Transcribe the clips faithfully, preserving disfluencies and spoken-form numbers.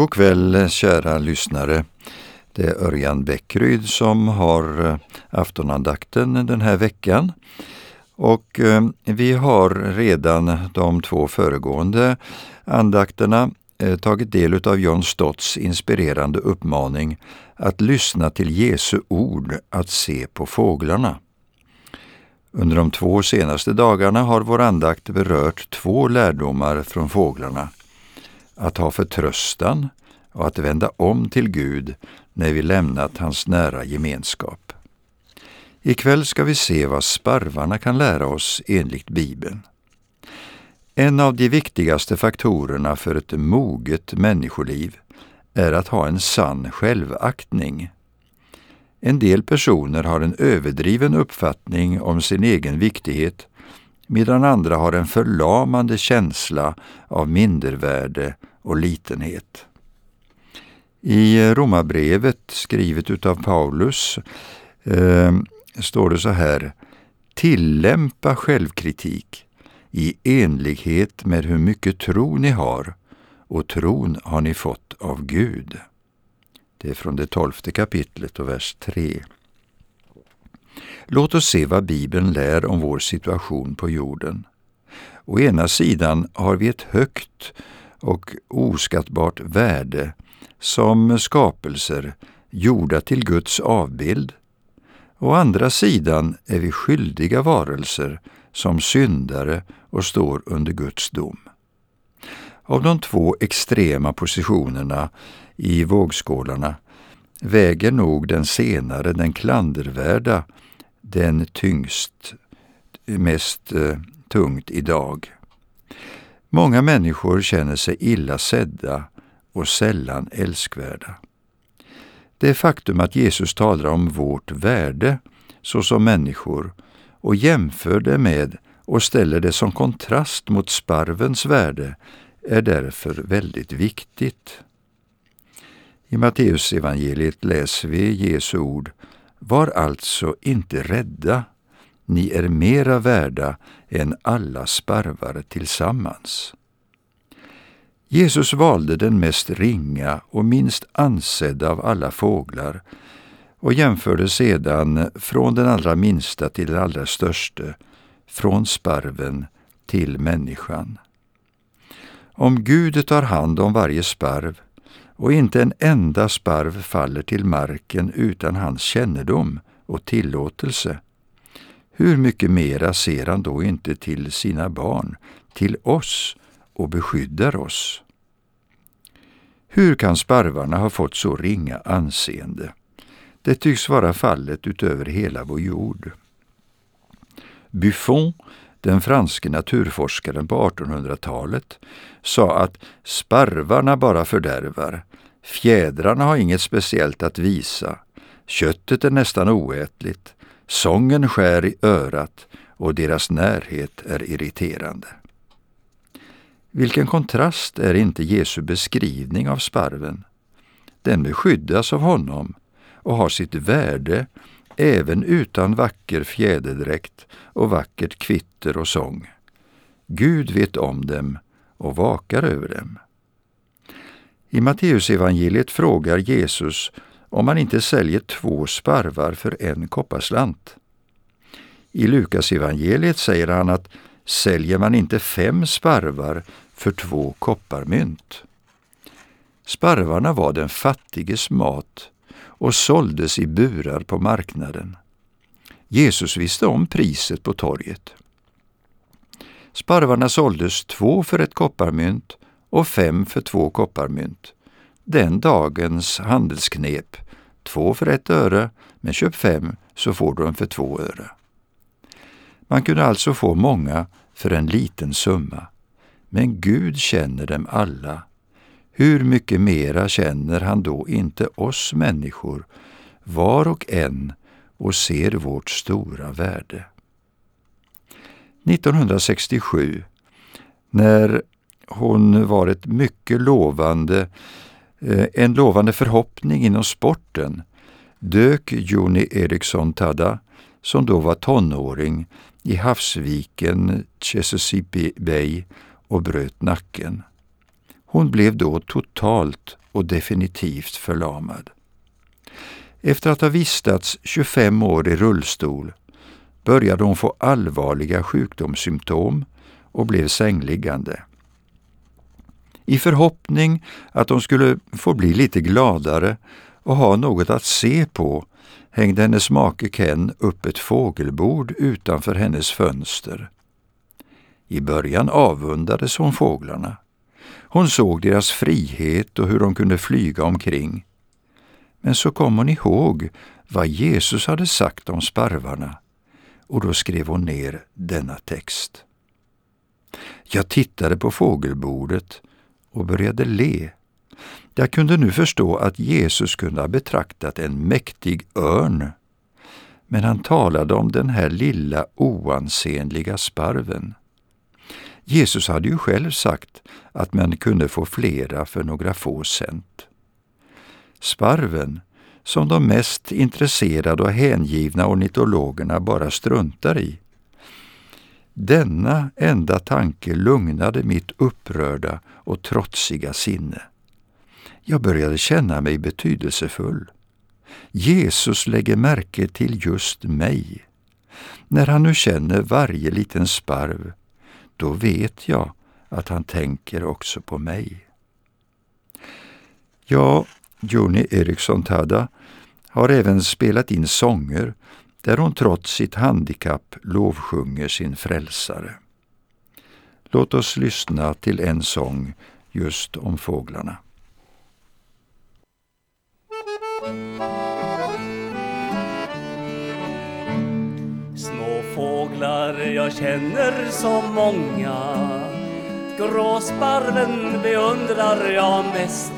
God kväll, kära lyssnare. Det är Örjan Bäckryd som har aftonandakten den här veckan. Och vi har redan de två föregående andakterna tagit del av John Stotts inspirerande uppmaning att lyssna till Jesu ord, att se på fåglarna. Under de två senaste dagarna har vår andakt berört två lärdomar från fåglarna. Att ha förtröstan och att vända om till Gud när vi lämnat hans nära gemenskap. Ikväll ska vi se vad sparvarna kan lära oss enligt Bibeln. En av de viktigaste faktorerna för ett moget människoliv är att ha en sann självaktning. En del personer har en överdriven uppfattning om sin egen viktighet, medan andra har en förlamande känsla av mindervärde och litenhet. I Romarbrevet, skrivet utav Paulus, eh, står det så här: tillämpa självkritik i enlighet med hur mycket tro ni har, och tron har ni fått av Gud. Det är från det tolfte kapitlet och vers tre. Låt oss se vad Bibeln lär om vår situation på jorden. Å ena sidan har vi ett högt och oskattbart värde som skapelser gjorda till Guds avbild. Å andra sidan är vi skyldiga varelser som syndare och står under Guds dom. Av de två extrema positionerna i vågskålarna väger nog den senare, den klandervärda, den tyngst, mest eh, tungt idag. Många människor känner sig illa sedda och sällan älskvärda. Det faktum att Jesus talar om vårt värde såsom människor och jämför det med och ställer det som kontrast mot sparvens värde är därför väldigt viktigt. I Matteusevangeliet läser vi Jesu ord: var alltså inte rädda, ni är mera värda än alla sparvar tillsammans. Jesus valde den mest ringa och minst ansedda av alla fåglar och jämförde sedan från den allra minsta till den allra största, från sparven till människan. Om Gud tar hand om varje sparv och inte en enda sparv faller till marken utan hans kännedom och tillåtelse, hur mycket mera ser han då inte till sina barn, till oss, och beskyddar oss? Hur kan sparvarna ha fått så ringa anseende? Det tycks vara fallet utöver hela vår jord. Buffon, den franske naturforskaren på artonhundratalet, sa att sparvarna bara fördärvar, fjädrarna har inget speciellt att visa, köttet är nästan oätligt, sången skär i örat och deras närhet är irriterande. Vilken kontrast är inte Jesu beskrivning av sparven? Den beskyddas av honom och har sitt värde även utan vacker fjäderdräkt och vackert kvitter och sång. Gud vet om dem och vakar över dem. I Matteusevangeliet frågar Jesus om man inte säljer två sparvar för en kopparslant. I Lukasevangeliet säger han att säljer man inte fem sparvar för två kopparmynt. Sparvarna var den fattiges mat och såldes i burar på marknaden. Jesus visste om priset på torget. Sparvarna såldes två för ett kopparmynt och fem för två kopparmynt. Den dagens handelsknep: två för ett öre, men köp fem så får du dem för två öre. Man kunde alltså få många för en liten summa, men Gud känner dem alla. Hur mycket mera känner han då inte oss människor, var och en, och ser vårt stora värde. nittonhundrasextiosju, när hon var ett mycket lovande, en lovande förhoppning inom sporten, dök Joni Eareckson Tada, som då var tonåring, i havsviken Chesapeake Bay och bröt nacken. Hon blev då totalt och definitivt förlamad. Efter att ha vistats tjugofem år i rullstol började hon få allvarliga sjukdomssymptom och blev sängliggande. I förhoppning att hon skulle få bli lite gladare och ha något att se på hängde hennes make Ken upp ett fågelbord utanför hennes fönster. I början avundades hon fåglarna. Hon såg deras frihet och hur de kunde flyga omkring. Men så kom hon ihåg vad Jesus hade sagt om sparvarna, och då skrev hon ner denna text. Jag tittade på fågelbordet och började le. Jag kunde nu förstå att Jesus kunde ha betraktat en mäktig örn, men han talade om den här lilla oansenliga sparven. Jesus hade ju själv sagt att man kunde få flera för några få cent. Sparven, som de mest intresserade och hängivna ornitologerna bara struntar i. Denna enda tanke lugnade mitt upprörda och trotsiga sinne. Jag började känna mig betydelsefull. Jesus lägger märke till just mig. När han nu känner varje liten sparv, då vet jag att han tänker också på mig. Ja, Joni Eareckson Tada har även spelat in sånger där hon trots sitt handikapp lovsjunger sin frälsare. Låt oss lyssna till en sång just om fåglarna. Små fåglar jag känner så många, gråsparven beundrar jag mest.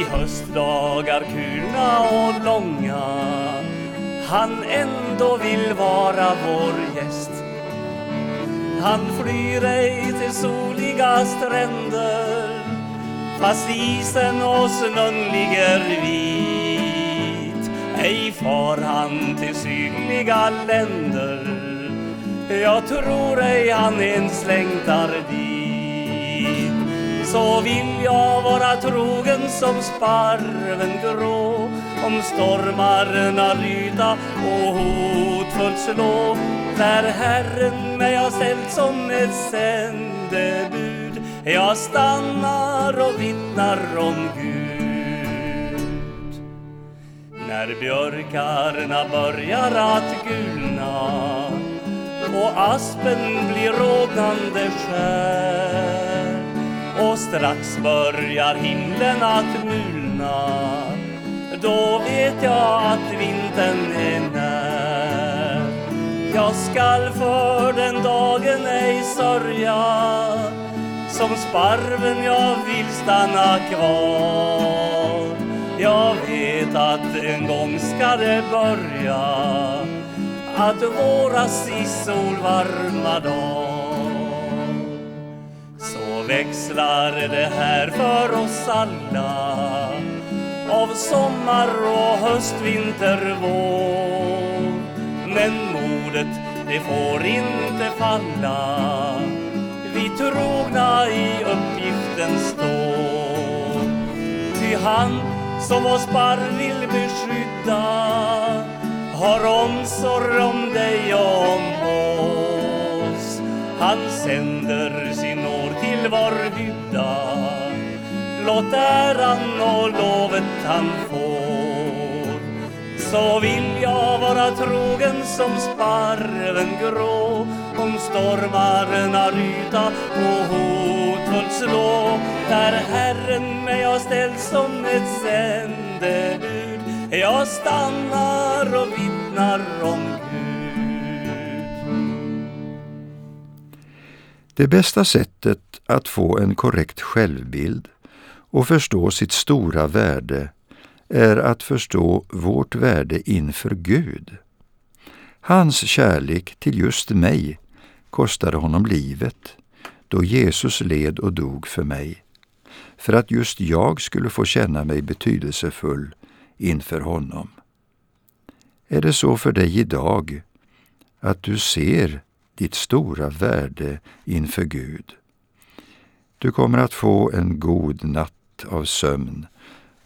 I höstdagar kulna och långa, han ändå vill vara vår gäst. Han flyr ej till soliga stränder, fast isen och snön ligger vit. Ej far han till sydliga länder, jag tror ej han ens längtar dit. Så vill jag vara trogen som sparven grå, om stormarna ryta och hotfullt slå, där Herren mig har ställt som ett sändebud. Jag stannar och vittnar om Gud. När björkarna börjar att gulna och aspen blir rådande skär, och strax börjar himlen att mulna, då vet jag att vintern är när. Jag skall för den dagen ej sörja, som sparven jag vill stanna kvar. Jag vet att en gång ska det börja, att våras i solvarma dag. Så växlar det här för oss alla, av sommar och höst, vinter, vår. Men modet, det får inte falla, vi trogna i uppgiften står. Ty han som oss barn vill beskydda har omsorg om dig och om oss. Han sänder sin nåd till vår hydda, låt äran och lovet han får. Så vill jag vara trogen som sparven grå, om stormarna ryta och hotfullt slå, där Herren mig har ställt som ett sändebud. Jag stannar och vittnar om Gud. Det bästa sättet att få en korrekt självbild och förstå sitt stora värde är att förstå vårt värde inför Gud. Hans kärlek till just mig kostade honom livet, då Jesus led och dog för mig, för att just jag skulle få känna mig betydelsefull inför honom. Är det så för dig idag, att du ser ditt stora värde inför Gud? Du kommer att få en god natt natt av sömn,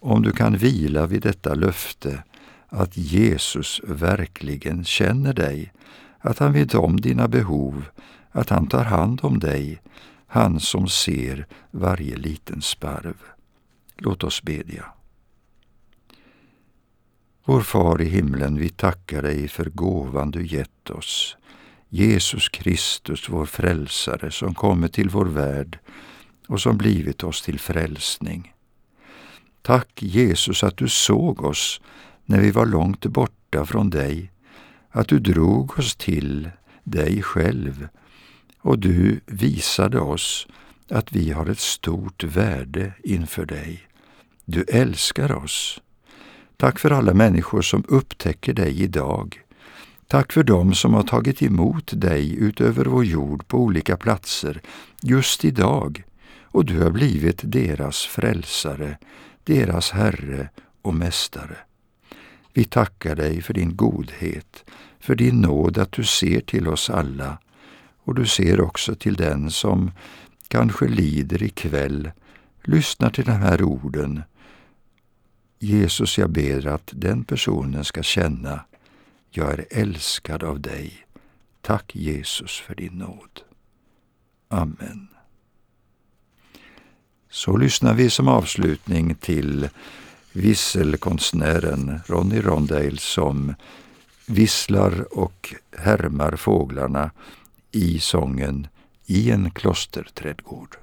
om du kan vila vid detta löfte att Jesus verkligen känner dig, att han vet om dina behov, att han tar hand om dig, han som ser varje liten sparv. Låt oss bedja. Vår far i himlen, vi tackar dig för gåvan du gett oss. Jesus Kristus, vår frälsare, som kommit till vår värld och som blivit oss till frälsning. Tack Jesus att du såg oss när vi var långt borta från dig, att du drog oss till dig själv och du visade oss att vi har ett stort värde inför dig. Du älskar oss. Tack för alla människor som upptäcker dig idag. Tack för dem som har tagit emot dig utöver vår jord på olika platser just idag, och du har blivit deras frälsare, deras herre och mästare. Vi tackar dig för din godhet, för din nåd att du ser till oss alla, och du ser också till den som kanske lider ikväll. Lyssna till de här orden. Jesus, jag ber att den personen ska känna: jag är älskad av dig. Tack Jesus för din nåd. Amen. Så lyssnar vi som avslutning till visselkonstnären Ronnie Rondale som visslar och härmar fåglarna i sången I en klosterträdgård.